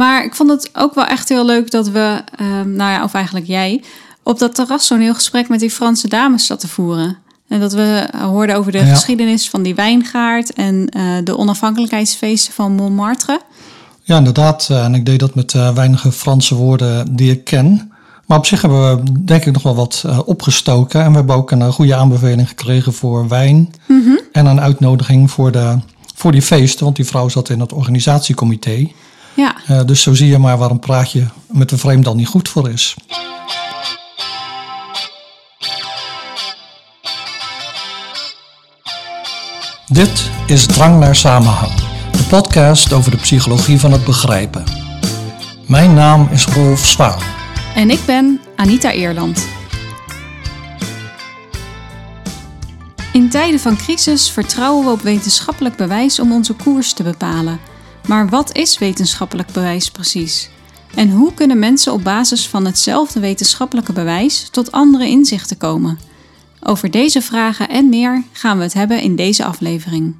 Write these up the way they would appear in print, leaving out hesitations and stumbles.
Maar ik vond het ook wel echt heel leuk dat we, of eigenlijk jij, op dat terras zo'n heel gesprek met die Franse dames zat te voeren. En dat we hoorden over de geschiedenis van die wijngaard en de onafhankelijkheidsfeesten van Montmartre. Ja, inderdaad. En ik deed dat met weinige Franse woorden die ik ken. Maar op zich hebben we denk ik nog wel wat opgestoken. En we hebben ook een goede aanbeveling gekregen voor wijn. Mm-hmm. En een uitnodiging voor die feesten. Want die vrouw zat in het organisatiecomité. Ja. Dus zo zie je maar waar een praatje met een vreemd dan niet goed voor is. Dit is Drang naar Samenhang. De podcast over de psychologie van het begrijpen. Mijn naam is Rolf Zwaan. En ik ben Anita Eerland. In tijden van crisis vertrouwen we op wetenschappelijk bewijs om onze koers te bepalen. Maar wat is wetenschappelijk bewijs precies? En hoe kunnen mensen op basis van hetzelfde wetenschappelijke bewijs tot andere inzichten komen? Over deze vragen en meer gaan we het hebben in deze aflevering.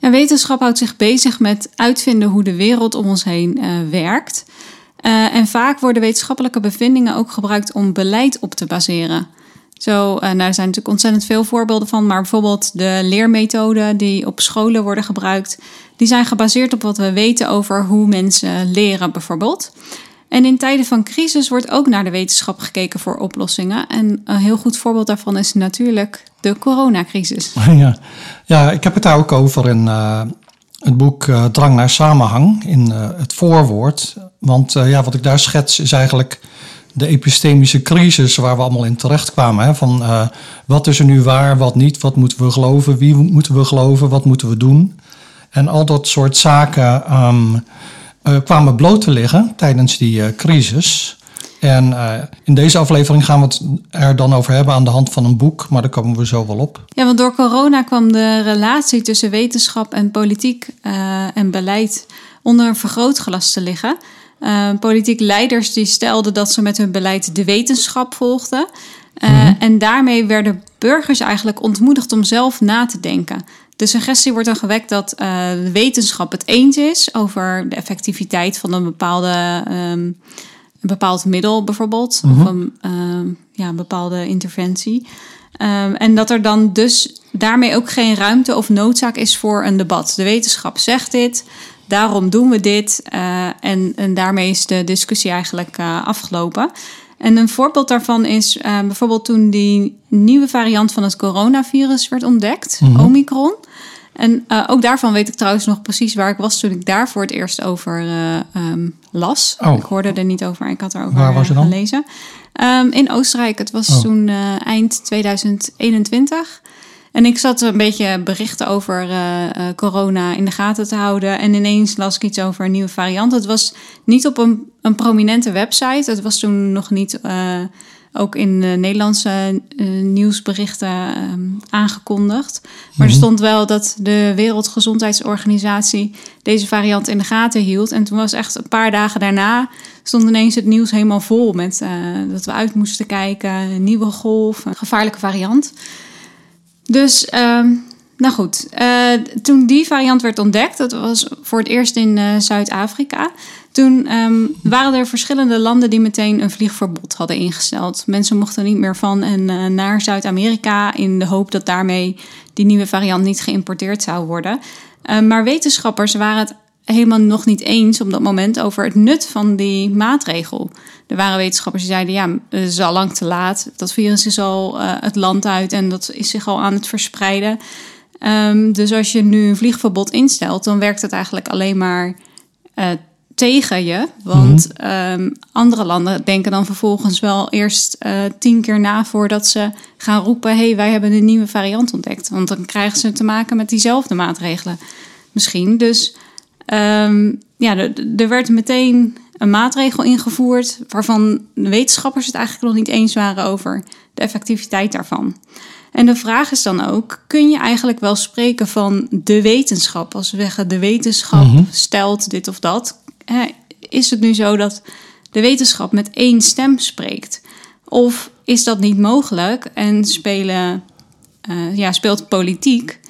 En wetenschap houdt zich bezig met uitvinden hoe de wereld om ons heen werkt. En vaak worden wetenschappelijke bevindingen ook gebruikt om beleid op te baseren. Er zijn natuurlijk ontzettend veel voorbeelden van, maar bijvoorbeeld de leermethoden die op scholen worden gebruikt, die zijn gebaseerd op wat we weten over hoe mensen leren bijvoorbeeld. En in tijden van crisis wordt ook naar de wetenschap gekeken voor oplossingen. En een heel goed voorbeeld daarvan is natuurlijk de coronacrisis. Ja, ik heb het daar ook over in het boek Drang naar Samenhang, in het voorwoord. Want wat ik daar schets is eigenlijk de epistemische crisis waar we allemaal in terecht kwamen. Hè? Van wat is er nu waar, wat niet, wat moeten we geloven, wie moeten we geloven, wat moeten we doen. En al dat soort zaken kwamen bloot te liggen tijdens die crisis. En in deze aflevering gaan we het er dan over hebben aan de hand van een boek, maar daar komen we zo wel op. Ja, want door corona kwam de relatie tussen wetenschap en politiek en beleid onder een vergrootglas te liggen. Politiek leiders die stelden dat ze met hun beleid de wetenschap volgden. En daarmee werden burgers eigenlijk ontmoedigd om zelf na te denken. De suggestie wordt dan gewekt dat de wetenschap het eens is over de effectiviteit van een bepaald middel bijvoorbeeld. Mm-hmm. Of een bepaalde interventie. En dat er dan dus daarmee ook geen ruimte of noodzaak is voor een debat. De wetenschap zegt dit, daarom doen we dit. En daarmee is de discussie eigenlijk afgelopen. En een voorbeeld daarvan is bijvoorbeeld toen die nieuwe variant van het coronavirus werd ontdekt, mm-hmm. Omicron. En ook daarvan weet ik trouwens nog precies waar ik was toen ik daar voor het eerst over las. Oh. Ik hoorde er niet over, ik had er ook over gelezen. In Oostenrijk, het was toen eind 2021. En ik zat een beetje berichten over corona in de gaten te houden. En ineens las ik iets over een nieuwe variant. Het was niet op een prominente website. Het was toen nog niet ook in Nederlandse nieuwsberichten aangekondigd. Maar mm-hmm. Er stond wel dat de Wereldgezondheidsorganisatie deze variant in de gaten hield. En toen was echt een paar dagen daarna stond ineens het nieuws helemaal vol met dat we uit moesten kijken. Een nieuwe golf, een gevaarlijke variant. Dus, toen die variant werd ontdekt, dat was voor het eerst in Zuid-Afrika. Toen waren er verschillende landen die meteen een vliegverbod hadden ingesteld. Mensen mochten er niet meer van en naar Zuid-Amerika in de hoop dat daarmee die nieuwe variant niet geïmporteerd zou worden. Maar wetenschappers waren het helemaal nog niet eens op dat moment over het nut van die maatregel. Er waren wetenschappers die zeiden, ja, het is al lang te laat. Dat virus is al het land uit en dat is zich al aan het verspreiden. Dus als je nu een vliegverbod instelt, dan werkt het eigenlijk alleen maar tegen je. Want andere landen denken dan vervolgens wel eerst 10 keer na voordat ze gaan roepen, hey, wij hebben een nieuwe variant ontdekt. Want dan krijgen ze te maken met diezelfde maatregelen misschien. Dus er werd meteen een maatregel ingevoerd waarvan de wetenschappers het eigenlijk nog niet eens waren over de effectiviteit daarvan. En de vraag is dan ook, kun je eigenlijk wel spreken van de wetenschap? Als we zeggen de wetenschap mm-hmm. stelt dit of dat, is het nu zo dat de wetenschap met 1 stem spreekt? Of is dat niet mogelijk en spelen speelt politiek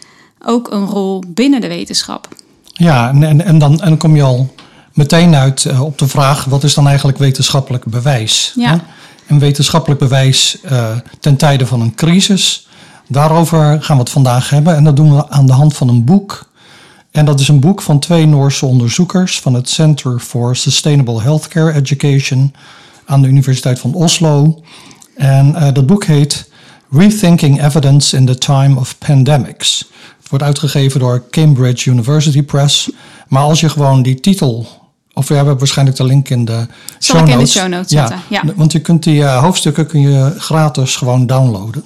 ook een rol binnen de wetenschap. Ja, en dan kom je al meteen uit op de vraag, wat is dan eigenlijk wetenschappelijk bewijs? Ja. Hè? En wetenschappelijk bewijs ten tijde van een crisis, daarover gaan we het vandaag hebben. En dat doen we aan de hand van een boek. En dat is een boek van 2 Noorse onderzoekers van het Center for Sustainable Healthcare Education aan de Universiteit van Oslo. En dat boek heet Rethinking Evidence in the Time of Pandemics. Het wordt uitgegeven door Cambridge University Press. Maar als je gewoon die titel, of we hebben waarschijnlijk de link in de show notes. Zal ik in de show notes zetten? Ja, want je kunt die hoofdstukken kun je gratis gewoon downloaden.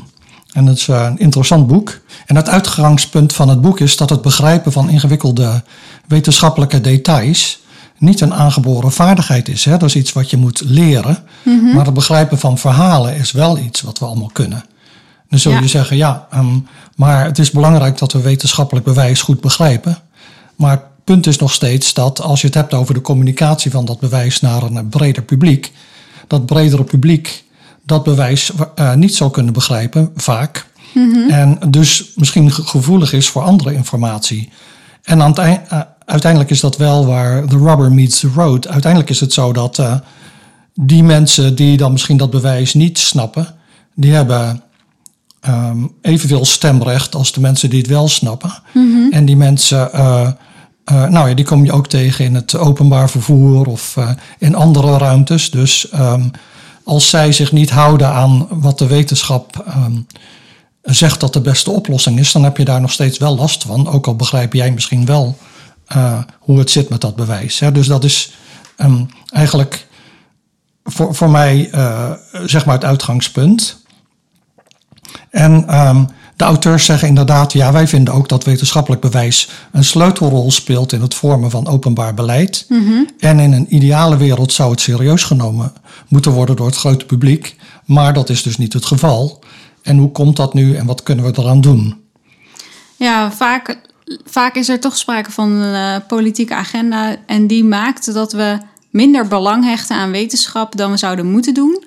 En dat is een interessant boek. En het uitgangspunt van het boek is dat het begrijpen van ingewikkelde wetenschappelijke details niet een aangeboren vaardigheid is. Hè? Dat is iets wat je moet leren. Mm-hmm. Maar het begrijpen van verhalen is wel iets wat we allemaal kunnen. Dan zul je zeggen, maar het is belangrijk dat we wetenschappelijk bewijs goed begrijpen. Maar het punt is nog steeds dat als je het hebt over de communicatie van dat bewijs naar een breder publiek, dat bredere publiek dat bewijs niet zou kunnen begrijpen, vaak. Mm-hmm. En dus misschien gevoelig is voor andere informatie. En aan het uiteindelijk is dat wel waar the rubber meets the road. Uiteindelijk is het zo dat die mensen die dan misschien dat bewijs niet snappen, die hebben evenveel stemrecht als de mensen die het wel snappen. Mm-hmm. En die mensen, die kom je ook tegen in het openbaar vervoer of in andere ruimtes. Dus als zij zich niet houden aan wat de wetenschap zegt dat de beste oplossing is, dan heb je daar nog steeds wel last van. Ook al begrijp jij misschien wel hoe het zit met dat bewijs. Hè? Dus dat is eigenlijk voor mij het uitgangspunt. En de auteurs zeggen inderdaad, wij vinden ook dat wetenschappelijk bewijs een sleutelrol speelt in het vormen van openbaar beleid. Mm-hmm. En in een ideale wereld zou het serieus genomen moeten worden door het grote publiek. Maar dat is dus niet het geval. En hoe komt dat nu en wat kunnen we eraan doen? Ja, vaak is er toch sprake van een politieke agenda. En die maakt dat we minder belang hechten aan wetenschap dan we zouden moeten doen.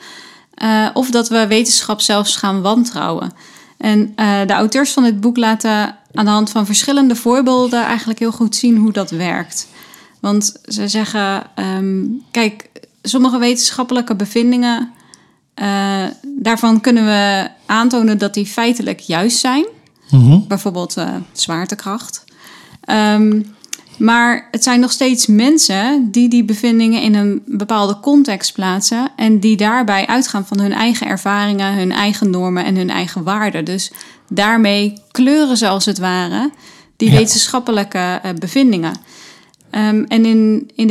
Of dat we wetenschap zelfs gaan wantrouwen. En de auteurs van dit boek laten aan de hand van verschillende voorbeelden eigenlijk heel goed zien hoe dat werkt. Want ze zeggen, kijk, sommige wetenschappelijke bevindingen, daarvan kunnen we aantonen dat die feitelijk juist zijn. Mm-hmm. Bijvoorbeeld zwaartekracht. Maar het zijn nog steeds mensen die bevindingen in een bepaalde context plaatsen en die daarbij uitgaan van hun eigen ervaringen, hun eigen normen en hun eigen waarden. Dus daarmee kleuren ze als het ware die wetenschappelijke bevindingen. En in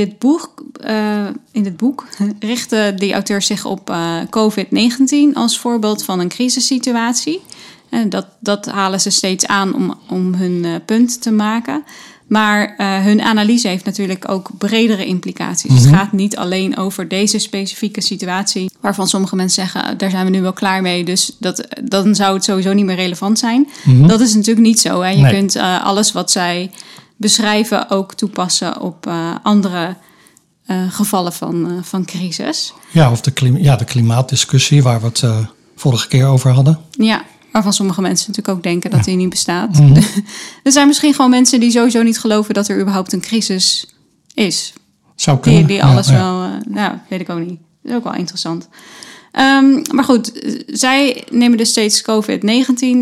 dit boek richten die auteurs zich op COVID-19 als voorbeeld van een crisissituatie. En dat halen ze steeds aan om hun punt te maken. Maar hun analyse heeft natuurlijk ook bredere implicaties. Mm-hmm. Het gaat niet alleen over deze specifieke situatie, waarvan sommige mensen zeggen, daar zijn we nu wel klaar mee, dus dan zou het sowieso niet meer relevant zijn. Mm-hmm. Dat is natuurlijk niet zo. Hè? Je kunt alles wat zij beschrijven ook toepassen op andere gevallen van crisis. Ja, of de klimaatdiscussie waar we het vorige keer over hadden. Ja. Waarvan sommige mensen natuurlijk ook denken dat die niet bestaat. Mm-hmm. Er zijn misschien gewoon mensen die sowieso niet geloven dat er überhaupt een crisis is. Zou kunnen. Die alles wel... weet ik ook niet. Dat is ook wel interessant. Maar goed, zij nemen dus steeds COVID-19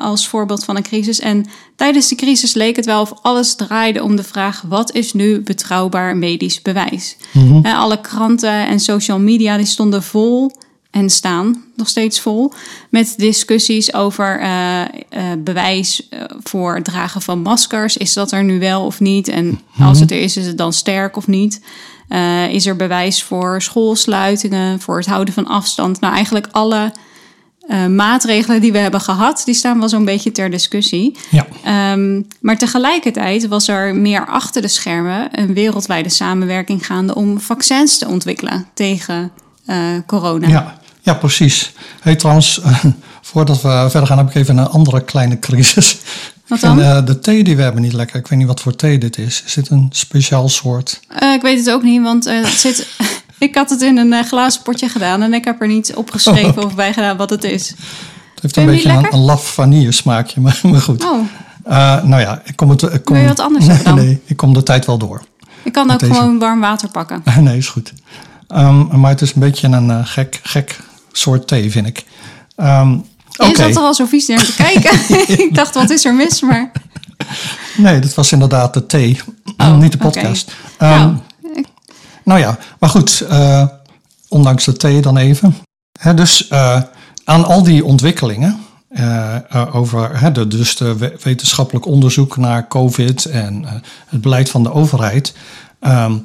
als voorbeeld van een crisis. En tijdens de crisis leek het wel of alles draaide om de vraag, wat is nu betrouwbaar medisch bewijs? Mm-hmm. Alle kranten en social media die stonden vol, en staan nog steeds vol, met discussies over bewijs voor het dragen van maskers. Is dat er nu wel of niet? En als het er is het dan sterk of niet? Is er bewijs voor schoolsluitingen, voor het houden van afstand? Nou, eigenlijk alle maatregelen die we hebben gehad, die staan wel zo'n beetje ter discussie. Ja. Maar tegelijkertijd was er meer achter de schermen een wereldwijde samenwerking gaande om vaccins te ontwikkelen tegen corona. Ja, precies. Hey, trouwens, voordat we verder gaan, heb ik even een andere kleine crisis. Wat dan? En, de thee die we hebben niet lekker. Ik weet niet wat voor thee dit is. Is dit een speciaal soort? Ik weet het ook niet, want ik had het in een glazen potje gedaan en ik heb er niet opgeschreven of bijgedaan wat het is. Het heeft een beetje een laf vanille smaakje, maar goed. Oh. Nou ja, ik kom. Wil je wat anders hebben dan? Nee, ik kom de tijd wel door. Ik kan ook gewoon warm water pakken. Nee, is goed. Maar het is een beetje een gek soort thee, vind ik. Je zat er al zo vies naar te kijken. Ik dacht, wat is er mis? Maar... Nee, dat was inderdaad de thee, niet de podcast. Okay. Nou ja, maar goed, ondanks de thee dan even. Hè, dus aan al die ontwikkelingen over de wetenschappelijk onderzoek naar COVID en het beleid van de overheid... en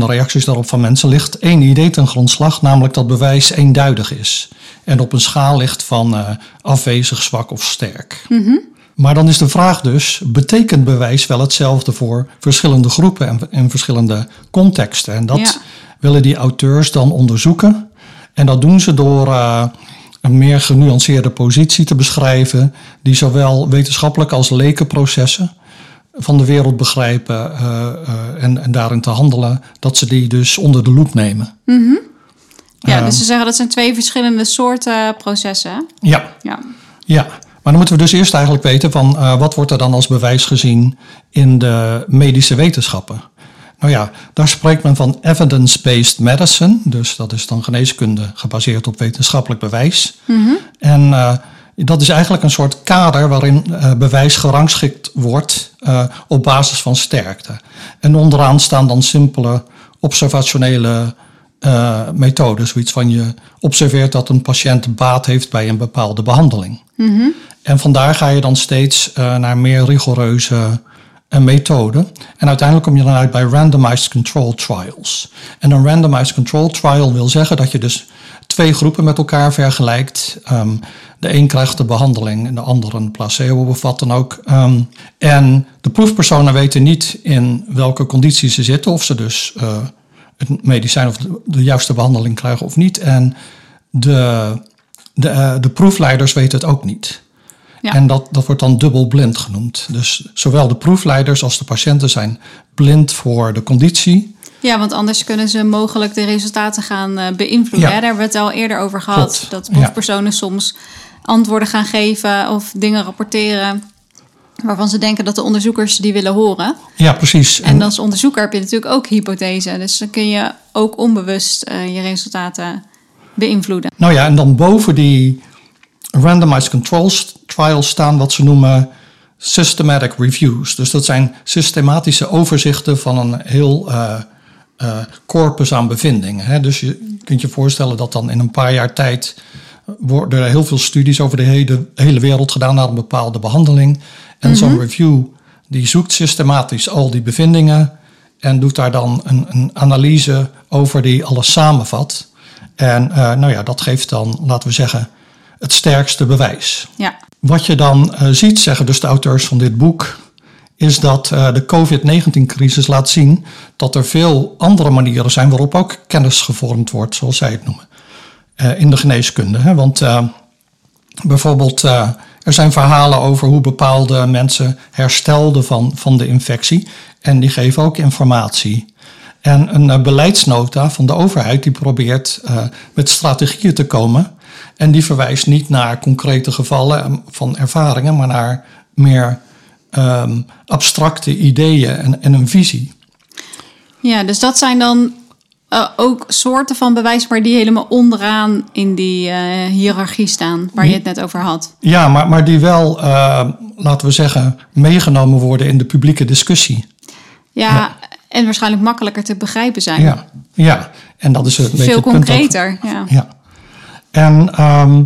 de reacties daarop van mensen ligt één idee ten grondslag, namelijk dat bewijs eenduidig is. En op een schaal ligt van afwezig, zwak of sterk. Mm-hmm. Maar dan is de vraag dus, betekent bewijs wel hetzelfde voor verschillende groepen en in verschillende contexten? En dat willen die auteurs dan onderzoeken. En dat doen ze door een meer genuanceerde positie te beschrijven, die zowel wetenschappelijk als lekenprocessen van de wereld begrijpen en daarin te handelen, dat ze die dus onder de loep nemen. Mm-hmm. Ja, dus ze zeggen dat zijn twee verschillende soorten processen. Ja. Maar dan moeten we dus eerst eigenlijk weten van wat wordt er dan als bewijs gezien in de medische wetenschappen. Nou ja, daar spreekt men van evidence-based medicine. Dus dat is dan geneeskunde gebaseerd op wetenschappelijk bewijs. Mm-hmm. En dat is eigenlijk een soort kader waarin bewijs gerangschikt wordt op basis van sterkte. En onderaan staan dan simpele observationele methoden. Zoiets van je observeert dat een patiënt baat heeft bij een bepaalde behandeling. Mm-hmm. En vandaar ga je dan steeds naar meer rigoureuze methoden. En uiteindelijk kom je dan uit bij randomized control trials. En een randomized control trial wil zeggen dat je dus twee groepen met elkaar vergelijkt. De een krijgt de behandeling en de ander een placebo of wat dan ook. En de proefpersonen weten niet in welke condities ze zitten. Of ze dus het medicijn of de juiste behandeling krijgen of niet. En de proefleiders weten het ook niet. Ja. En dat wordt dan dubbel blind genoemd. Dus zowel de proefleiders als de patiënten zijn blind voor de conditie. Ja, want anders kunnen ze mogelijk de resultaten gaan beïnvloeden. Ja. Daar hebben we het al eerder over gehad. Klopt. Dat proefpersonen soms antwoorden gaan geven of dingen rapporteren waarvan ze denken dat de onderzoekers die willen horen. Ja, precies. En als onderzoeker heb je natuurlijk ook hypothese. Dus dan kun je ook onbewust je resultaten beïnvloeden. Nou ja, en dan boven die randomized control trials staan wat ze noemen systematic reviews. Dus dat zijn systematische overzichten van een heel corpus aan bevindingen. Hè? Dus je kunt je voorstellen dat dan in een paar jaar tijd worden er heel veel studies over de hele wereld gedaan naar een bepaalde behandeling. En mm-hmm. zo'n review die zoekt systematisch al die bevindingen en doet daar dan een analyse over die alles samenvat. En dat geeft dan, laten we zeggen, het sterkste bewijs. Ja. Wat je dan ziet, zeggen dus de auteurs van dit boek, is dat de COVID-19-crisis laat zien dat er veel andere manieren zijn waarop ook kennis gevormd wordt, zoals zij het noemen, in de geneeskunde. Hè? Want bijvoorbeeld, er zijn verhalen over hoe bepaalde mensen herstelden van de infectie en die geven ook informatie. En een beleidsnota van de overheid die probeert met strategieën te komen. En die verwijst niet naar concrete gevallen van ervaringen, maar naar meer abstracte ideeën en een visie. Ja, dus dat zijn dan ook soorten van bewijs, maar die helemaal onderaan in die hiërarchie staan, waar je het net over had. Ja, maar die wel, laten we zeggen, meegenomen worden in de publieke discussie. Ja. En waarschijnlijk makkelijker te begrijpen zijn. Ja. En dat is een beetje veel concreter. Ja. En,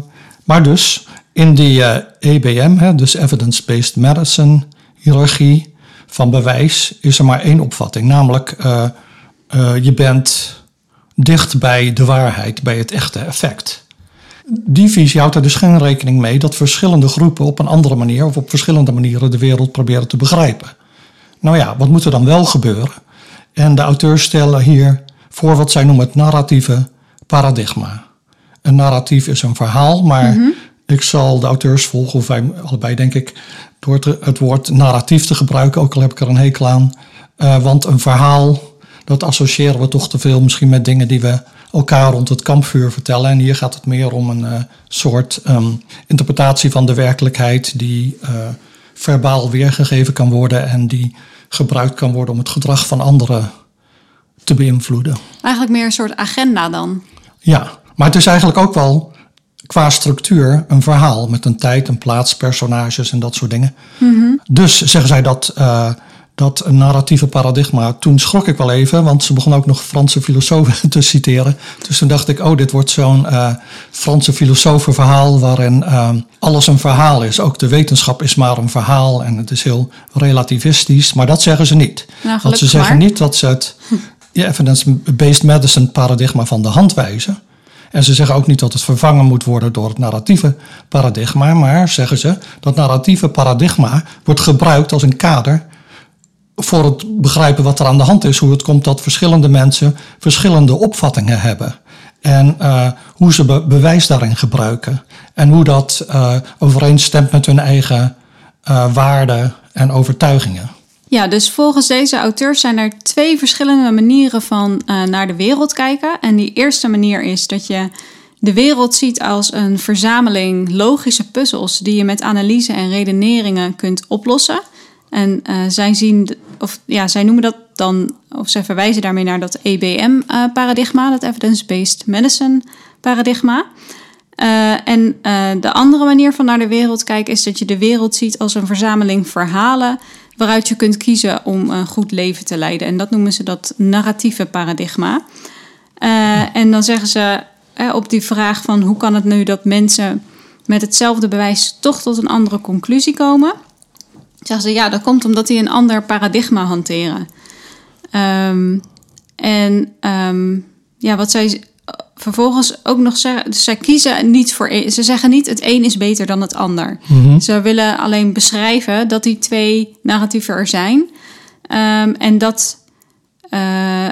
maar dus in die EBM, dus Evidence-Based Medicine, hiërarchie van bewijs, is er maar één opvatting. Namelijk, je bent dicht bij de waarheid, bij het echte effect. Die visie houdt er dus geen rekening mee dat verschillende groepen op een andere manier of op verschillende manieren de wereld proberen te begrijpen. Nou ja, wat moet er dan wel gebeuren? En de auteurs stellen hier voor wat zij noemen het narratieve paradigma. Een narratief is een verhaal, maar mm-hmm. ik zal de auteurs volgen, of wij allebei denk ik, door het woord narratief te gebruiken, ook al heb ik er een hekel aan. Want een verhaal, dat associëren we toch te veel misschien met dingen die we elkaar rond het kampvuur vertellen. En hier gaat het meer om een soort interpretatie van de werkelijkheid die verbaal weergegeven kan worden en die gebruikt kan worden om het gedrag van anderen te beïnvloeden. Eigenlijk meer een soort agenda dan? Ja, maar het is eigenlijk ook wel qua structuur een verhaal met een tijd, een plaats, personages en dat soort dingen. Mm-hmm. Dus zeggen zij dat narratieve paradigma, toen schrok ik wel even, want ze begon ook nog Franse filosofen te citeren. Dus toen dacht ik, dit wordt zo'n Franse filosofenverhaal waarin alles een verhaal is. Ook de wetenschap is maar een verhaal en het is heel relativistisch, maar dat zeggen ze niet. Nou, want ze zeggen niet dat ze het evidence-based medicine paradigma van de hand wijzen. En ze zeggen ook niet dat het vervangen moet worden door het narratieve paradigma, maar zeggen ze dat narratieve paradigma wordt gebruikt als een kader voor het begrijpen wat er aan de hand is, hoe het komt dat verschillende mensen verschillende opvattingen hebben. En hoe ze bewijs daarin gebruiken. En hoe dat overeenstemt met hun eigen waarden en overtuigingen. Ja, dus volgens deze auteurs zijn er twee verschillende manieren van naar de wereld kijken. En die eerste manier is dat je de wereld ziet als een verzameling logische puzzels die je met analyse en redeneringen kunt oplossen. En zij noemen dat dan, of zij verwijzen daarmee naar dat EBM-paradigma, dat Evidence-Based Medicine-paradigma. De andere manier van naar de wereld kijken is dat je de wereld ziet als een verzameling verhalen waaruit je kunt kiezen om een goed leven te leiden. En dat noemen ze dat narratieve paradigma. En dan zeggen ze op die vraag van hoe kan het nu dat mensen met hetzelfde bewijs toch tot een andere conclusie komen, zeggen ze, ja, dat komt omdat die een ander paradigma hanteren. Wat zij vervolgens ook nog zeggen, dus zij kiezen niet voor, ze zeggen niet het een is beter dan het ander. Mm-hmm. Ze willen alleen beschrijven dat die twee narratieven er zijn. En dat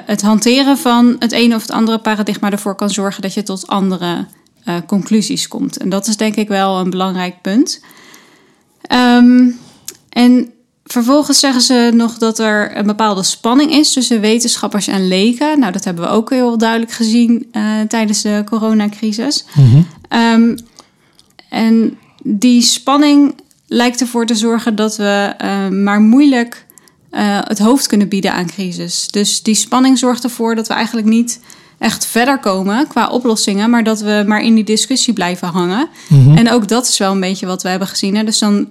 het hanteren van het ene of het andere paradigma ervoor kan zorgen dat je tot andere conclusies komt. En dat is denk ik wel een belangrijk punt. En vervolgens zeggen ze nog dat er een bepaalde spanning is tussen wetenschappers en leken. Nou, dat hebben we ook heel duidelijk gezien tijdens de coronacrisis. Mm-hmm. En die spanning lijkt ervoor te zorgen dat we maar moeilijk het hoofd kunnen bieden aan crisis. Dus die spanning zorgt ervoor dat we eigenlijk niet echt verder komen qua oplossingen, maar dat we maar in die discussie blijven hangen. Mm-hmm. En ook dat is wel een beetje wat we hebben gezien. Hè? Dus dan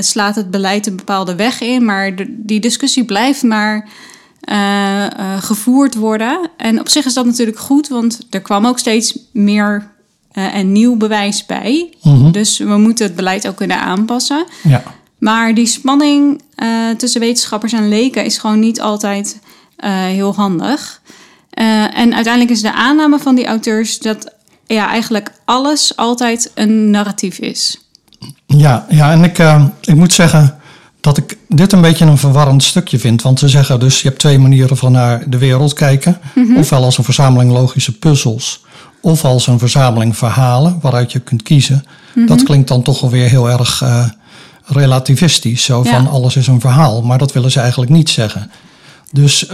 slaat het beleid een bepaalde weg in, maar die discussie blijft maar gevoerd worden. En op zich is dat natuurlijk goed, want er kwam ook steeds meer en nieuw bewijs bij. Mm-hmm. Dus we moeten het beleid ook kunnen aanpassen. Ja. Maar die spanning tussen wetenschappers en leken is gewoon niet altijd heel handig. En uiteindelijk is de aanname van die auteurs dat eigenlijk alles altijd een narratief is. Ja, en ik moet zeggen dat ik dit een beetje een verwarrend stukje vind. Want ze zeggen dus, je hebt twee manieren van naar de wereld kijken. Mm-hmm. Ofwel als een verzameling logische puzzels, of als een verzameling verhalen waaruit je kunt kiezen. Mm-hmm. Dat klinkt dan toch alweer heel erg relativistisch. Zo van alles is een verhaal, maar dat willen ze eigenlijk niet zeggen. Dus,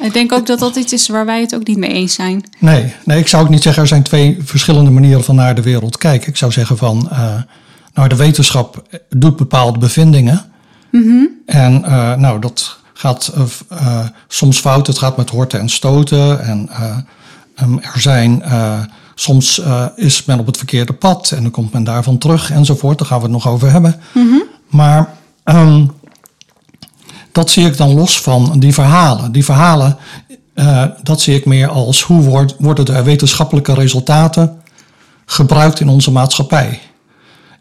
ik denk ook dat dat iets is waar wij het ook niet mee eens zijn. Nee, ik zou ook niet zeggen er zijn twee verschillende manieren van naar de wereld kijken. Ik zou zeggen van de wetenschap doet bepaalde bevindingen. Mm-hmm. En dat gaat soms fout. Het gaat met horten en stoten. En er zijn soms is men op het verkeerde pad en dan komt men daarvan terug enzovoort. Daar gaan we het nog over hebben. Mm-hmm. Maar dat zie ik dan los van die verhalen. Die verhalen, dat zie ik meer als hoe worden de wetenschappelijke resultaten gebruikt in onze maatschappij.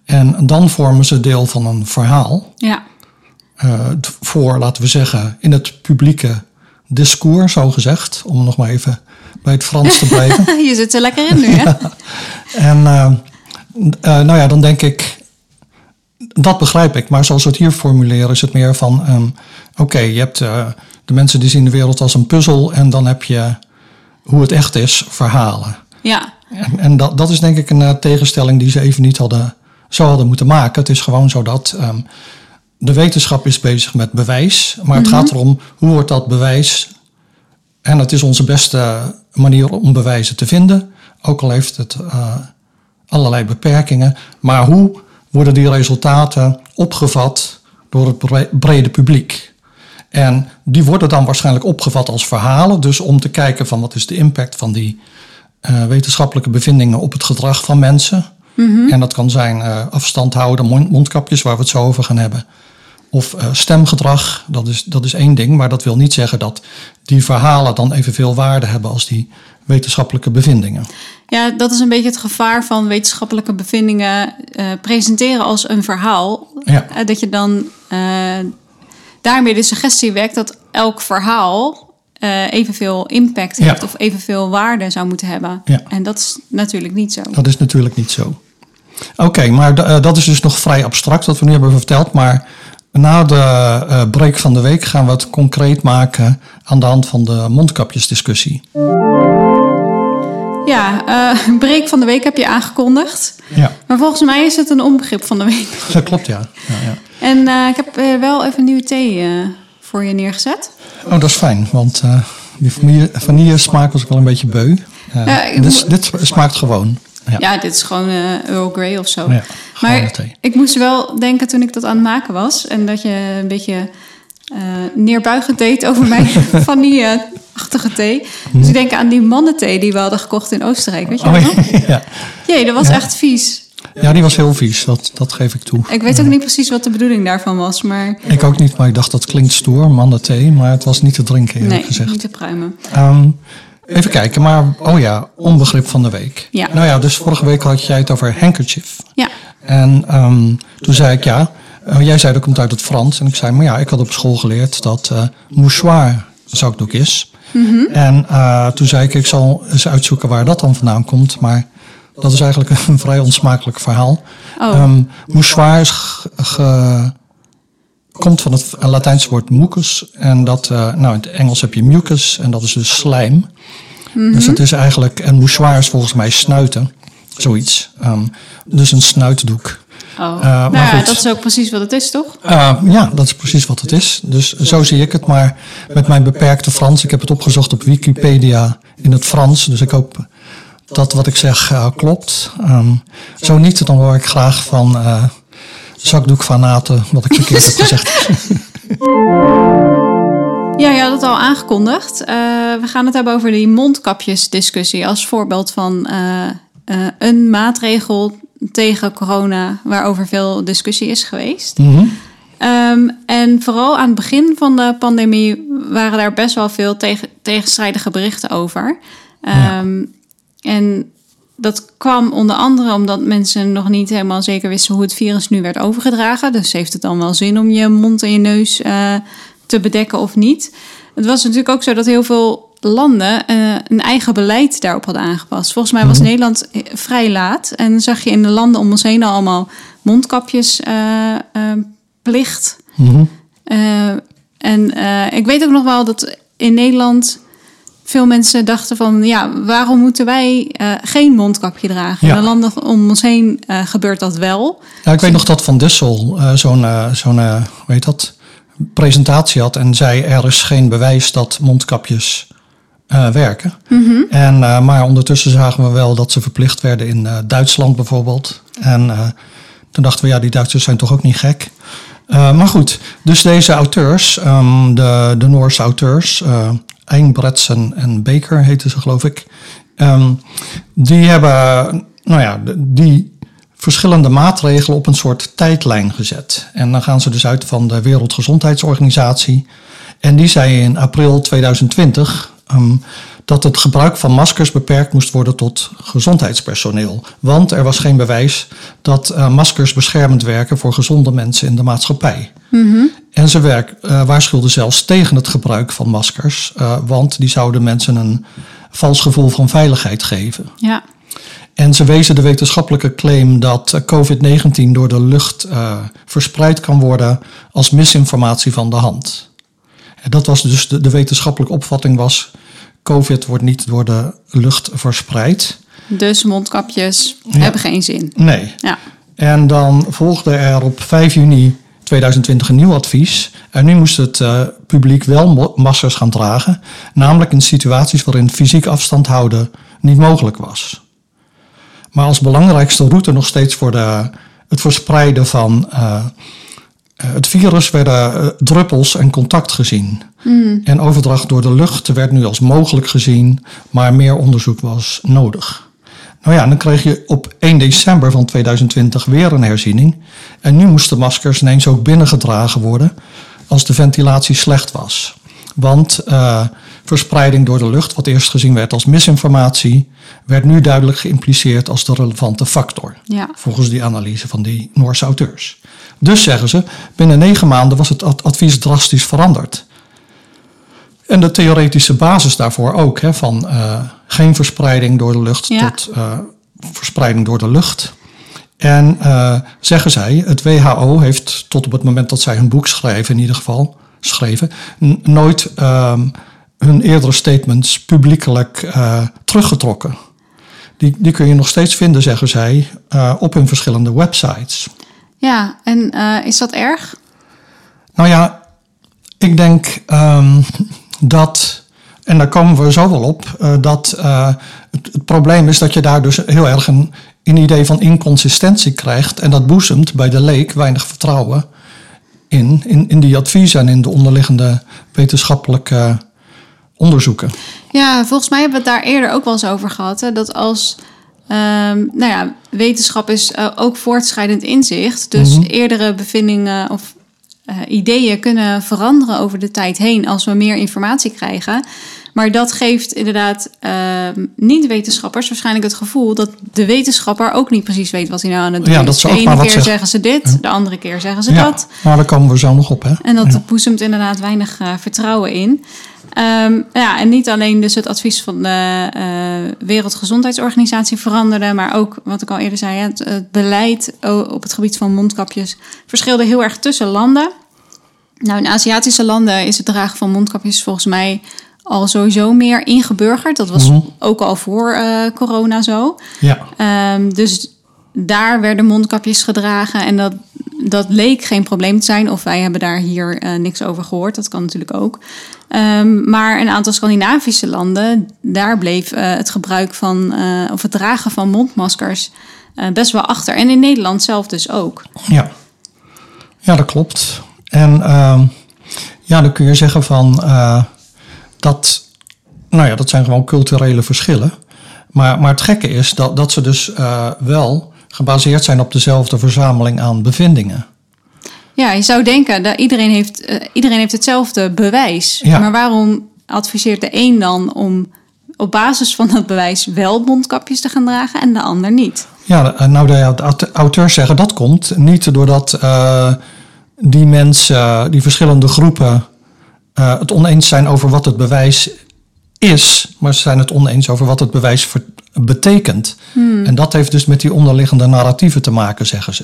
En dan vormen ze deel van een verhaal. Ja. Voor, laten we zeggen, in het publieke discours, zo gezegd. Om nog maar even bij het Frans te blijven. Je zit er lekker in nu, hè? Ja. En dan denk ik, dat begrijp ik. Maar zoals we het hier formuleren, is het meer van je hebt de mensen die zien de wereld als een puzzel. En dan heb je, hoe het echt is, verhalen. Ja. En dat is denk ik een tegenstelling die ze even niet hadden moeten maken. Het is gewoon zo dat de wetenschap is bezig met bewijs. Maar het gaat erom, hoe wordt dat bewijs En dat is onze beste manier om bewijzen te vinden. Ook al heeft het allerlei beperkingen. Maar hoe worden die resultaten opgevat door het brede publiek? En die worden dan waarschijnlijk opgevat als verhalen. Dus om te kijken van wat is de impact van die wetenschappelijke bevindingen op het gedrag van mensen. Mm-hmm. En dat kan zijn afstand houden, mondkapjes waar we het zo over gaan hebben. Of stemgedrag, dat is één ding. Maar dat wil niet zeggen dat die verhalen dan evenveel waarde hebben als die wetenschappelijke bevindingen. Ja, dat is een beetje het gevaar van wetenschappelijke bevindingen presenteren als een verhaal. Ja. Dat je dan daarmee de suggestie wekt dat elk verhaal evenveel impact heeft of evenveel waarde zou moeten hebben. Ja. En dat is natuurlijk niet zo. Dat is natuurlijk niet zo. Oké, maar dat is dus nog vrij abstract wat we nu hebben verteld. Maar na de break van de week gaan we het concreet maken aan de hand van de mondkapjesdiscussie. Ja, break van de week heb je aangekondigd. Ja. Maar volgens mij is het een onbegrip van de week. Dat klopt, ja. En ik heb wel even een nieuwe thee voor je neergezet. Oh, dat is fijn, want die vanille smaak was ik wel een beetje beu. Dit smaakt gewoon. Ja, dit is gewoon Earl Grey of zo. Ja, maar ik moest wel denken toen ik dat aan het maken was. En dat je een beetje neerbuigend deed over mijn vanille-achtige thee. Dus ik denk aan die mannenthee die we hadden gekocht in Oostenrijk. Weet je nog? Ja. Jee, dat was echt vies. Ja, die was heel vies, dat geef ik toe. Ik weet ook niet precies wat de bedoeling daarvan was. Maar... Ik ook niet, maar ik dacht dat klinkt stoer, mannenthee. Maar het was niet te drinken, eerlijk gezegd. Niet te pruimen. Even kijken, maar onbegrip van de week. Ja. Nou ja, dus vorige week had jij het over handkerchief. Ja. En toen zei ik jij zei dat komt uit het Frans. En ik zei, maar ik had op school geleerd dat mouchoir zakdoek is. Mm-hmm. En toen zei ik, ik zal eens uitzoeken waar dat dan vandaan komt. Maar dat is eigenlijk een vrij onsmakelijk verhaal. Oh. Mouchoir komt van het Latijnse woord mucus. En dat, in het Engels heb je mucus. En dat is dus slijm. Mm-hmm. Dus het is eigenlijk, en mouchoir is volgens mij snuiten. Zoiets. Dus een snuitdoek. Oh. Maar goed, dat is ook precies wat het is, toch? Ja, dat is precies wat het is. Dus zo zie ik het. Maar met mijn beperkte Frans. Ik heb het opgezocht op Wikipedia in het Frans. Dus ik hoop dat wat ik zeg klopt. Zo niet, dan hoor ik graag van zakdoekfanaten wat ik verkeerd heb gezegd. Ja, je had het al aangekondigd. We gaan het hebben over die mondkapjesdiscussie als voorbeeld van een maatregel tegen corona waarover veel discussie is geweest. Mm-hmm. En vooral aan het begin van de pandemie waren daar best wel veel tegenstrijdige berichten over. En dat kwam onder andere omdat mensen nog niet helemaal zeker wisten hoe het virus nu werd overgedragen. Dus heeft het dan wel zin om je mond en je neus te bedekken of niet? Het was natuurlijk ook zo dat heel veel landen een eigen beleid daarop hadden aangepast. Volgens mij was Nederland vrij laat. En dan zag je in de landen om ons heen allemaal mondkapjesplicht. En ik weet ook nog wel dat in Nederland veel mensen dachten van, waarom moeten wij geen mondkapje dragen? Ja. In de landen om ons heen gebeurt dat wel. Ja, ik weet nog dat Van Dissel zo'n presentatie had en zei, er is geen bewijs dat mondkapjes werken. Mm-hmm. Maar ondertussen zagen we wel dat ze verplicht werden in Duitsland bijvoorbeeld. En toen dachten we, die Duitsers zijn toch ook niet gek. Maar goed, dus deze auteurs, de Noorse auteurs, Einbredsen en Baker heten ze, geloof ik. Die hebben die verschillende maatregelen op een soort tijdlijn gezet. En dan gaan ze dus uit van de Wereldgezondheidsorganisatie. En die zei in april 2020 dat het gebruik van maskers beperkt moest worden tot gezondheidspersoneel. Want er was geen bewijs dat maskers beschermend werken voor gezonde mensen in de maatschappij. Mm-hmm. En ze waarschuwden zelfs tegen het gebruik van maskers, want die zouden mensen een vals gevoel van veiligheid geven. Ja. En ze wezen de wetenschappelijke claim dat COVID-19 door de lucht verspreid kan worden als misinformatie van de hand. En dat was dus de wetenschappelijke opvatting was, COVID wordt niet door de lucht verspreid. Dus mondkapjes hebben geen zin. Nee. Ja. En dan volgde er op 5 juni 2020 een nieuw advies. En nu moest het publiek wel maskers gaan dragen. Namelijk in situaties waarin fysiek afstand houden niet mogelijk was. Maar als belangrijkste route nog steeds voor het verspreiden van het virus werden druppels en contact gezien. Mm. En overdracht door de lucht werd nu als mogelijk gezien, maar meer onderzoek was nodig. Nou ja, dan kreeg je op 1 december van 2020 weer een herziening. En nu moesten maskers ineens ook binnengedragen worden als de ventilatie slecht was. Want verspreiding door de lucht, wat eerst gezien werd als misinformatie, werd nu duidelijk geïmpliceerd als de relevante factor. Ja. Volgens die analyse van die Noorse auteurs. Dus zeggen ze, binnen 9 maanden was het advies drastisch veranderd. En de theoretische basis daarvoor ook, hè, van geen verspreiding door de lucht tot verspreiding door de lucht. En zeggen zij, het WHO heeft tot op het moment dat zij hun boek schrijven in ieder geval, nooit hun eerdere statements publiekelijk teruggetrokken. Die kun je nog steeds vinden, zeggen zij, op hun verschillende websites. Ja, en is dat erg? Nou ja, ik denk dat, en daar komen we zo wel op, dat het probleem is dat je daar dus heel erg een idee van inconsistentie krijgt. En dat boezemt bij de leek weinig vertrouwen in die adviezen en in de onderliggende wetenschappelijke onderzoeken. Ja, volgens mij hebben we het daar eerder ook wel eens over gehad. Hè, dat als wetenschap is ook voortschrijdend inzicht. Dus eerdere bevindingen of ideeën kunnen veranderen over de tijd heen als we meer informatie krijgen. Maar dat geeft inderdaad niet-wetenschappers waarschijnlijk het gevoel dat de wetenschapper ook niet precies weet wat hij nou aan het doen is. Dat ze de ene keer zeggen ze dit, de andere keer zeggen ze dat. Maar daar komen we zo nog op. Hè? En dat boezemt inderdaad weinig vertrouwen in. En niet alleen dus het advies van de Wereldgezondheidsorganisatie veranderde, maar ook, wat ik al eerder zei, het beleid op het gebied van mondkapjes verschilde heel erg tussen landen. Nou, in Aziatische landen is het dragen van mondkapjes volgens mij al sowieso meer ingeburgerd. Dat was ook al voor corona zo. Ja. Dus daar werden mondkapjes gedragen en dat leek geen probleem te zijn. Of wij hebben daar hier niks over gehoord. Dat kan natuurlijk ook. Maar een aantal Scandinavische landen, daar bleef het gebruik van of het dragen van mondmaskers best wel achter. En in Nederland zelf dus ook. Ja, dat klopt. En dan kun je zeggen van dat zijn gewoon culturele verschillen. Maar het gekke is dat ze dus wel gebaseerd zijn op dezelfde verzameling aan bevindingen. Ja, je zou denken dat iedereen heeft hetzelfde bewijs. Ja. Maar waarom adviseert de een dan om op basis van dat bewijs wel mondkapjes te gaan dragen en de ander niet? Ja, nou de auteurs zeggen dat komt niet doordat die mensen, die verschillende groepen het oneens zijn over wat het bewijs is, maar ze zijn het oneens over wat het bewijs betekent. En dat heeft dus met die onderliggende narratieven te maken, zeggen ze.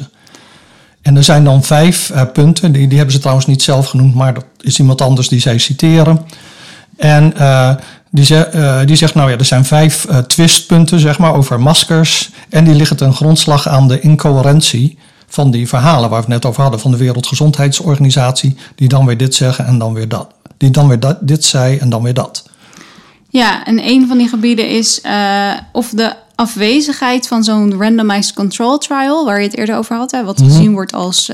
En er zijn dan 5 punten, die hebben ze trouwens niet zelf genoemd, maar dat is iemand anders die zij citeren. En die zegt, er zijn 5 twistpunten, zeg maar, over maskers. En die liggen ten grondslag aan de incoherentie van die verhalen waar we het net over hadden, van de Wereldgezondheidsorganisatie, die dan weer dit zeggen en dan weer dat. Die dan weer dit zei en dan weer dat. Ja, en een van die gebieden is of de afwezigheid van zo'n randomized control trial, waar je het eerder over had, hè, wat gezien wordt als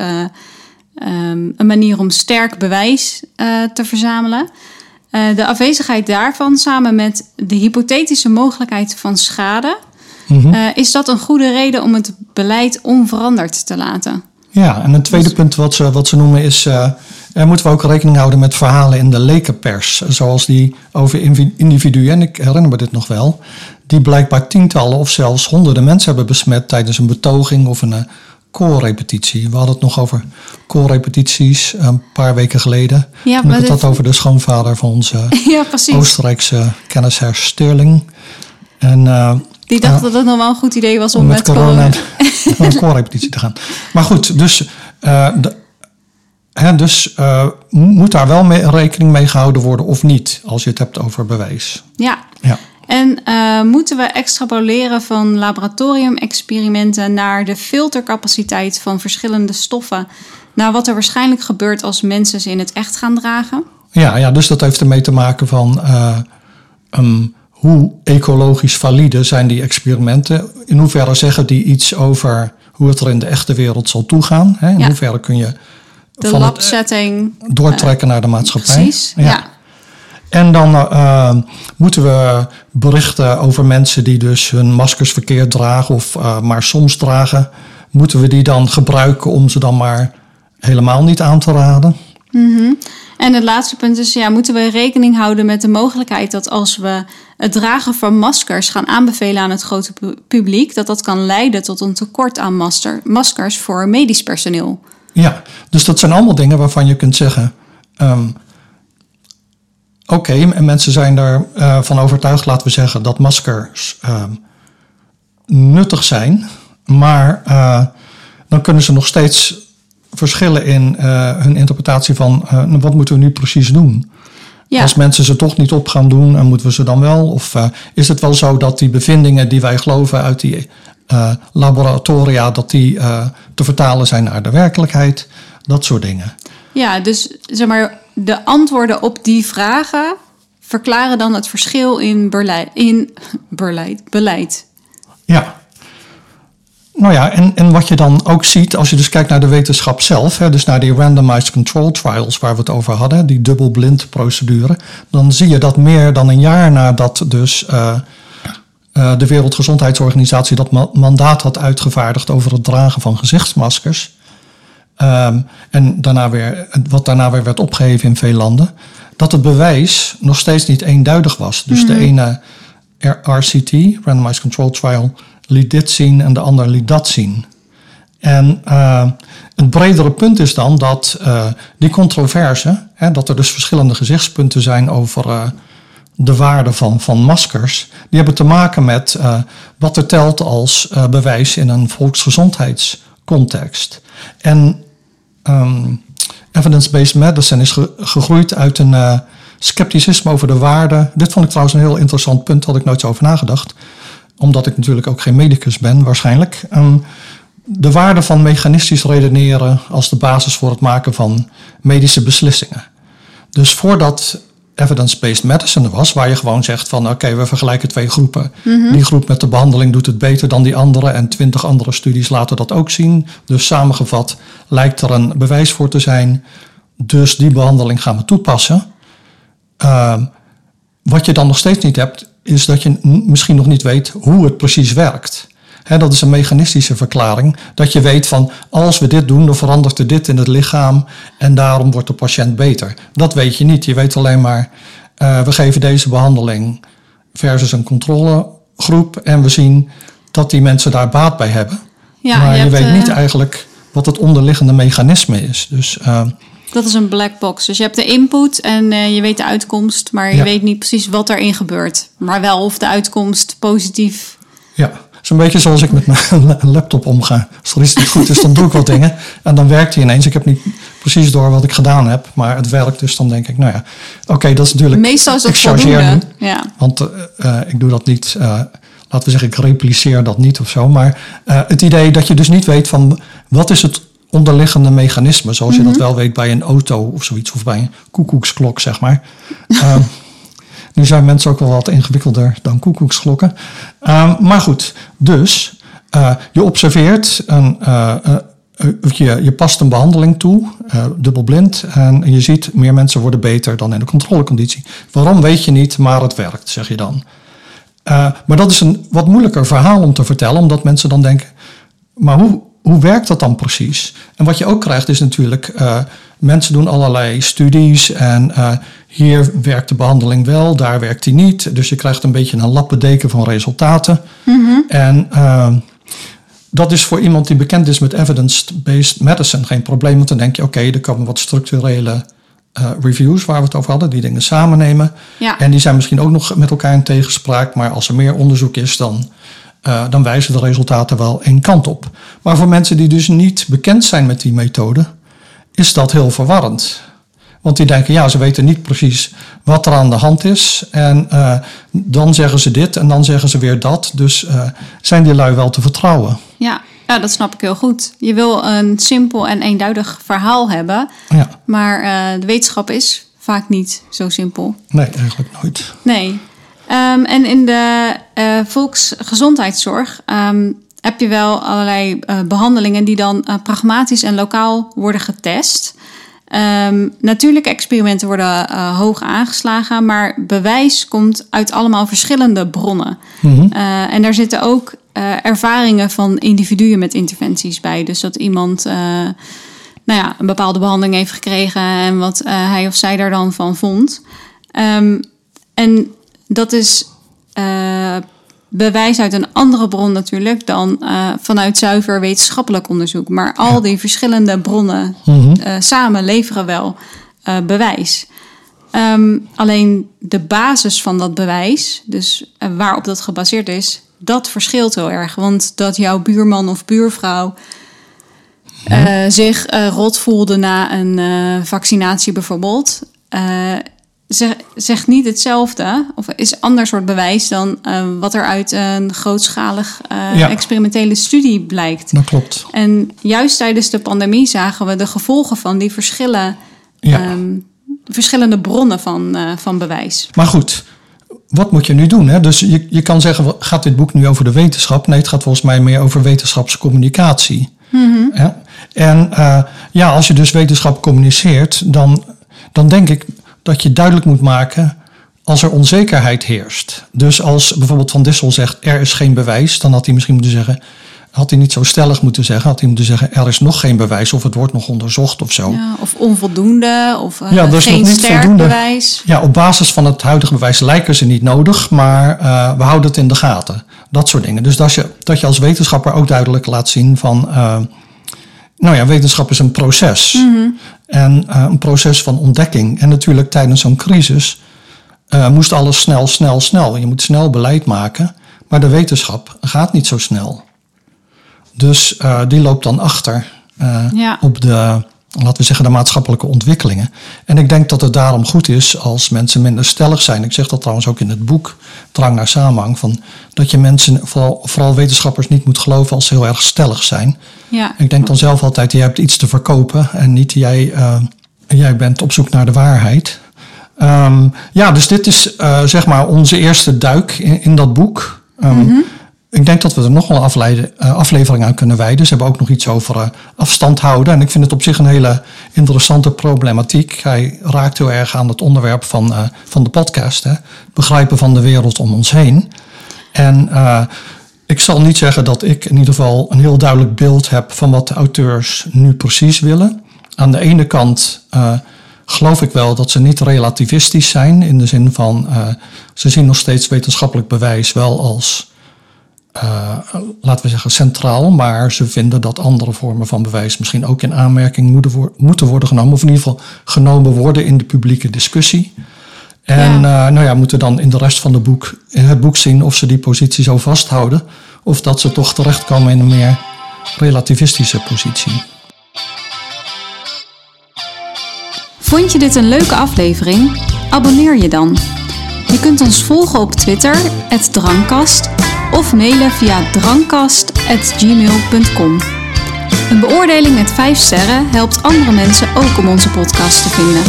een manier om sterk bewijs te verzamelen. De afwezigheid daarvan samen met de hypothetische mogelijkheid van schade, is dat een goede reden om het beleid onveranderd te laten? Ja, en een tweede punt wat ze noemen is, moeten we ook rekening houden met verhalen in de lekenpers. Zoals die over individuen, en ik herinner me dit nog wel, die blijkbaar tientallen of zelfs honderden mensen hebben besmet tijdens een betoging of een koorrepetitie. We hadden het nog over koorrepetities een paar weken geleden. Ja, en ik had dat over de schoonvader van onze Oostenrijkse kennis Herr Stirling. En die dacht dat het nog wel een goed idee was om met corona naar een koorrepetitie te gaan. Maar goed, dus moet daar wel rekening mee gehouden worden of niet, als je het hebt over bewijs. Ja. En moeten we extrapoleren van laboratoriumexperimenten naar de filtercapaciteit van verschillende stoffen naar wat er waarschijnlijk gebeurt als mensen ze in het echt gaan dragen? Ja, dus dat heeft ermee te maken van hoe ecologisch valide zijn die experimenten? In hoeverre zeggen die iets over hoe het er in de echte wereld zal toegaan? Hè? In hoeverre kun je de labsetting doortrekken naar de maatschappij? Precies, ja. En dan moeten we berichten over mensen die dus hun maskers verkeerd dragen of maar soms dragen. Moeten we die dan gebruiken om ze dan maar helemaal niet aan te raden? Mm-hmm. En het laatste punt is, moeten we rekening houden met de mogelijkheid dat als we het dragen van maskers gaan aanbevelen aan het grote publiek, dat kan leiden tot een tekort aan maskers voor medisch personeel. Ja, dus dat zijn allemaal dingen waarvan je kunt zeggen, Oké, en mensen zijn ervan overtuigd, laten we zeggen, dat maskers nuttig zijn. Maar dan kunnen ze nog steeds verschillen in hun interpretatie van wat moeten we nu precies doen? Ja. Als mensen ze toch niet op gaan doen, moeten we ze dan wel? Of is het wel zo dat die bevindingen die wij geloven uit die laboratoria, dat die te vertalen zijn naar de werkelijkheid? Dat soort dingen. Ja, dus zeg maar, de antwoorden op die vragen verklaren dan het verschil in beleid. Ja. Nou ja, en wat je dan ook ziet als je dus kijkt naar de wetenschap zelf, hè, dus naar die randomized control trials waar we het over hadden, die dubbelblind procedure, dan zie je dat meer dan een jaar nadat dus de Wereldgezondheidsorganisatie dat mandaat had uitgevaardigd over het dragen van gezichtsmaskers. En daarna weer werd opgeheven in veel landen, dat het bewijs nog steeds niet eenduidig was. Dus de ene RCT, Randomized Control Trial, liet dit zien en de ander liet dat zien. En het bredere punt is dan dat die controverse, dat er dus verschillende gezichtspunten zijn over de waarde van maskers, die hebben te maken met wat er telt als bewijs in een volksgezondheidscontext. En evidence-based medicine is gegroeid uit een scepticisme over de waarde. Dit vond ik trouwens een heel interessant punt, had ik nooit zo over nagedacht. Omdat ik natuurlijk ook geen medicus ben, waarschijnlijk. De waarde van mechanistisch redeneren als de basis voor het maken van medische beslissingen. Dus voordat evidence-based medicine was, waar je gewoon zegt van oké, we vergelijken twee groepen. Mm-hmm. Die groep met de behandeling doet het beter dan die andere en 20 andere studies laten dat ook zien. Dus samengevat lijkt er een bewijs voor te zijn. Dus die behandeling gaan we toepassen. Wat je dan nog steeds niet hebt, is dat je misschien nog niet weet hoe het precies werkt. Dat is een mechanistische verklaring. Dat je weet van als we dit doen, dan verandert er dit in het lichaam en daarom wordt de patiënt beter. Dat weet je niet. Je weet alleen maar we geven deze behandeling versus een controlegroep en we zien dat die mensen daar baat bij hebben. Ja, maar je weet niet eigenlijk wat het onderliggende mechanisme is. Dus dat is een black box. Dus je hebt de input en je weet de uitkomst, maar je weet niet precies wat erin gebeurt. Maar wel of de uitkomst positief. Ja, het is een beetje zoals ik met mijn laptop omga. Als er iets niet goed is, dan doe ik wat dingen. En dan werkt hij ineens. Ik heb niet precies door wat ik gedaan heb, maar het werkt. Dus dan denk ik, oké, dat is natuurlijk. Meestal is dat voldoende. Ja. Want ik doe dat niet. Laten we zeggen, ik repliceer dat niet of zo. Maar het idee dat je dus niet weet van wat is het onderliggende mechanismen, zoals je dat wel weet bij een auto of zoiets, of bij een koekoeksklok, zeg maar. Nu zijn mensen ook wel wat ingewikkelder dan koekoeksklokken. Maar goed, dus je observeert, je past een behandeling toe, dubbelblind, en je ziet meer mensen worden beter dan in de controleconditie. Waarom weet je niet, maar het werkt, zeg je dan. Maar dat is een wat moeilijker verhaal om te vertellen, omdat mensen dan denken, maar hoe werkt dat dan precies? En wat je ook krijgt is natuurlijk, mensen doen allerlei studies en hier werkt de behandeling wel, daar werkt die niet. Dus je krijgt een beetje een lappendeken van resultaten. Mm-hmm. En dat is voor iemand die bekend is met evidence-based medicine geen probleem. Want dan denk je, oké, er komen wat structurele reviews waar we het over hadden, die dingen samennemen. Ja. En die zijn misschien ook nog met elkaar in tegenspraak, maar als er meer onderzoek is dan wijzen de resultaten wel één kant op. Maar voor mensen die dus niet bekend zijn met die methode, is dat heel verwarrend. Want die denken, ze weten niet precies wat er aan de hand is. En dan zeggen ze dit en dan zeggen ze weer dat. Dus zijn die lui wel te vertrouwen? Ja, Ja, dat snap ik heel goed. Je wil een simpel en eenduidig verhaal hebben. Ja. Maar de wetenschap is vaak niet zo simpel. Nee, eigenlijk nooit. Nee. En in de volksgezondheidszorg heb je wel allerlei behandelingen die dan pragmatisch en lokaal worden getest. Natuurlijke experimenten worden hoog aangeslagen, maar bewijs komt uit allemaal verschillende bronnen. Mm-hmm. En daar zitten ook ervaringen van individuen met interventies bij. Dus dat iemand een bepaalde behandeling heeft gekregen en wat hij of zij daar dan van vond. En dat is bewijs uit een andere bron natuurlijk dan vanuit zuiver wetenschappelijk onderzoek. Maar al die verschillende bronnen samen leveren wel bewijs. Alleen de basis van dat bewijs, dus waarop dat gebaseerd is, dat verschilt heel erg. Want dat jouw buurman of buurvrouw zich rot voelde na een vaccinatie bijvoorbeeld, zegt niet hetzelfde, of is een ander soort bewijs dan wat er uit een grootschalig experimentele studie blijkt. Dat klopt. En juist tijdens de pandemie zagen we de gevolgen van die verschillen, verschillende bronnen van bewijs. Maar goed, wat moet je nu doen? Hè? Dus je kan zeggen, gaat dit boek nu over de wetenschap? Nee, het gaat volgens mij meer over wetenschapscommunicatie. Mm-hmm. Hè? En als je dus wetenschap communiceert, dan denk ik dat je duidelijk moet maken als er onzekerheid heerst. Dus als bijvoorbeeld Van Dissel zegt, er is geen bewijs, dan had hij misschien moeten zeggen, had hij niet zo stellig moeten zeggen, er is nog geen bewijs of het wordt nog onderzocht of zo. Ja, of onvoldoende, of dus geen sterk bewijs. Ja, op basis van het huidige bewijs lijken ze niet nodig, maar we houden het in de gaten. Dat soort dingen. Dus dat je als wetenschapper ook duidelijk laat zien van, wetenschap is een proces. Mm-hmm. En een proces van ontdekking. En natuurlijk tijdens zo'n crisis moest alles snel, snel, snel. Je moet snel beleid maken, maar de wetenschap gaat niet zo snel. Dus die loopt dan achter op de, laten we zeggen, de maatschappelijke ontwikkelingen. En ik denk dat het daarom goed is als mensen minder stellig zijn. Ik zeg dat trouwens ook in het boek, Drang naar Samenhang, van dat je mensen, vooral wetenschappers, niet moet geloven als ze heel erg stellig zijn. Ja. Ik denk dan zelf altijd, jij hebt iets te verkopen en niet jij bent op zoek naar de waarheid. Dus dit is onze eerste duik in dat boek. Mm-hmm. Ik denk dat we er nog wel een aflevering aan kunnen wijden. Ze hebben ook nog iets over afstand houden. En ik vind het op zich een hele interessante problematiek. Hij raakt heel erg aan het onderwerp van de podcast. Hè? Het begrijpen van de wereld om ons heen. En ik zal niet zeggen dat ik in ieder geval een heel duidelijk beeld heb van wat de auteurs nu precies willen. Aan de ene kant geloof ik wel dat ze niet relativistisch zijn. In de zin van, ze zien nog steeds wetenschappelijk bewijs wel als, laten we zeggen, centraal, maar ze vinden dat andere vormen van bewijs misschien ook in aanmerking moeten worden genomen, of in ieder geval genomen worden in de publieke discussie. En moeten dan in de rest van het boek zien of ze die positie zo vasthouden, of dat ze toch terechtkomen in een meer relativistische positie. Vond je dit een leuke aflevering? Abonneer je dan. Je kunt ons volgen op Twitter, @drangkast. Of mailen via drangkast@gmail.com. Een beoordeling met 5 sterren helpt andere mensen ook om onze podcast te vinden.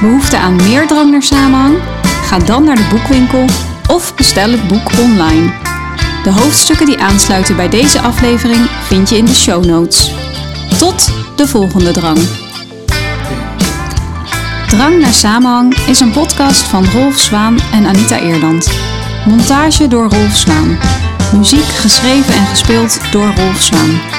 Behoefte aan meer Drang naar Samenhang? Ga dan naar de boekwinkel of bestel het boek online. De hoofdstukken die aansluiten bij deze aflevering vind je in de show notes. Tot de volgende drang. Drang naar Samenhang is een podcast van Rolf Zwaan en Anita Eerland. Montage door Rolf Zwaan. Muziek geschreven en gespeeld door Rolf Zwaan.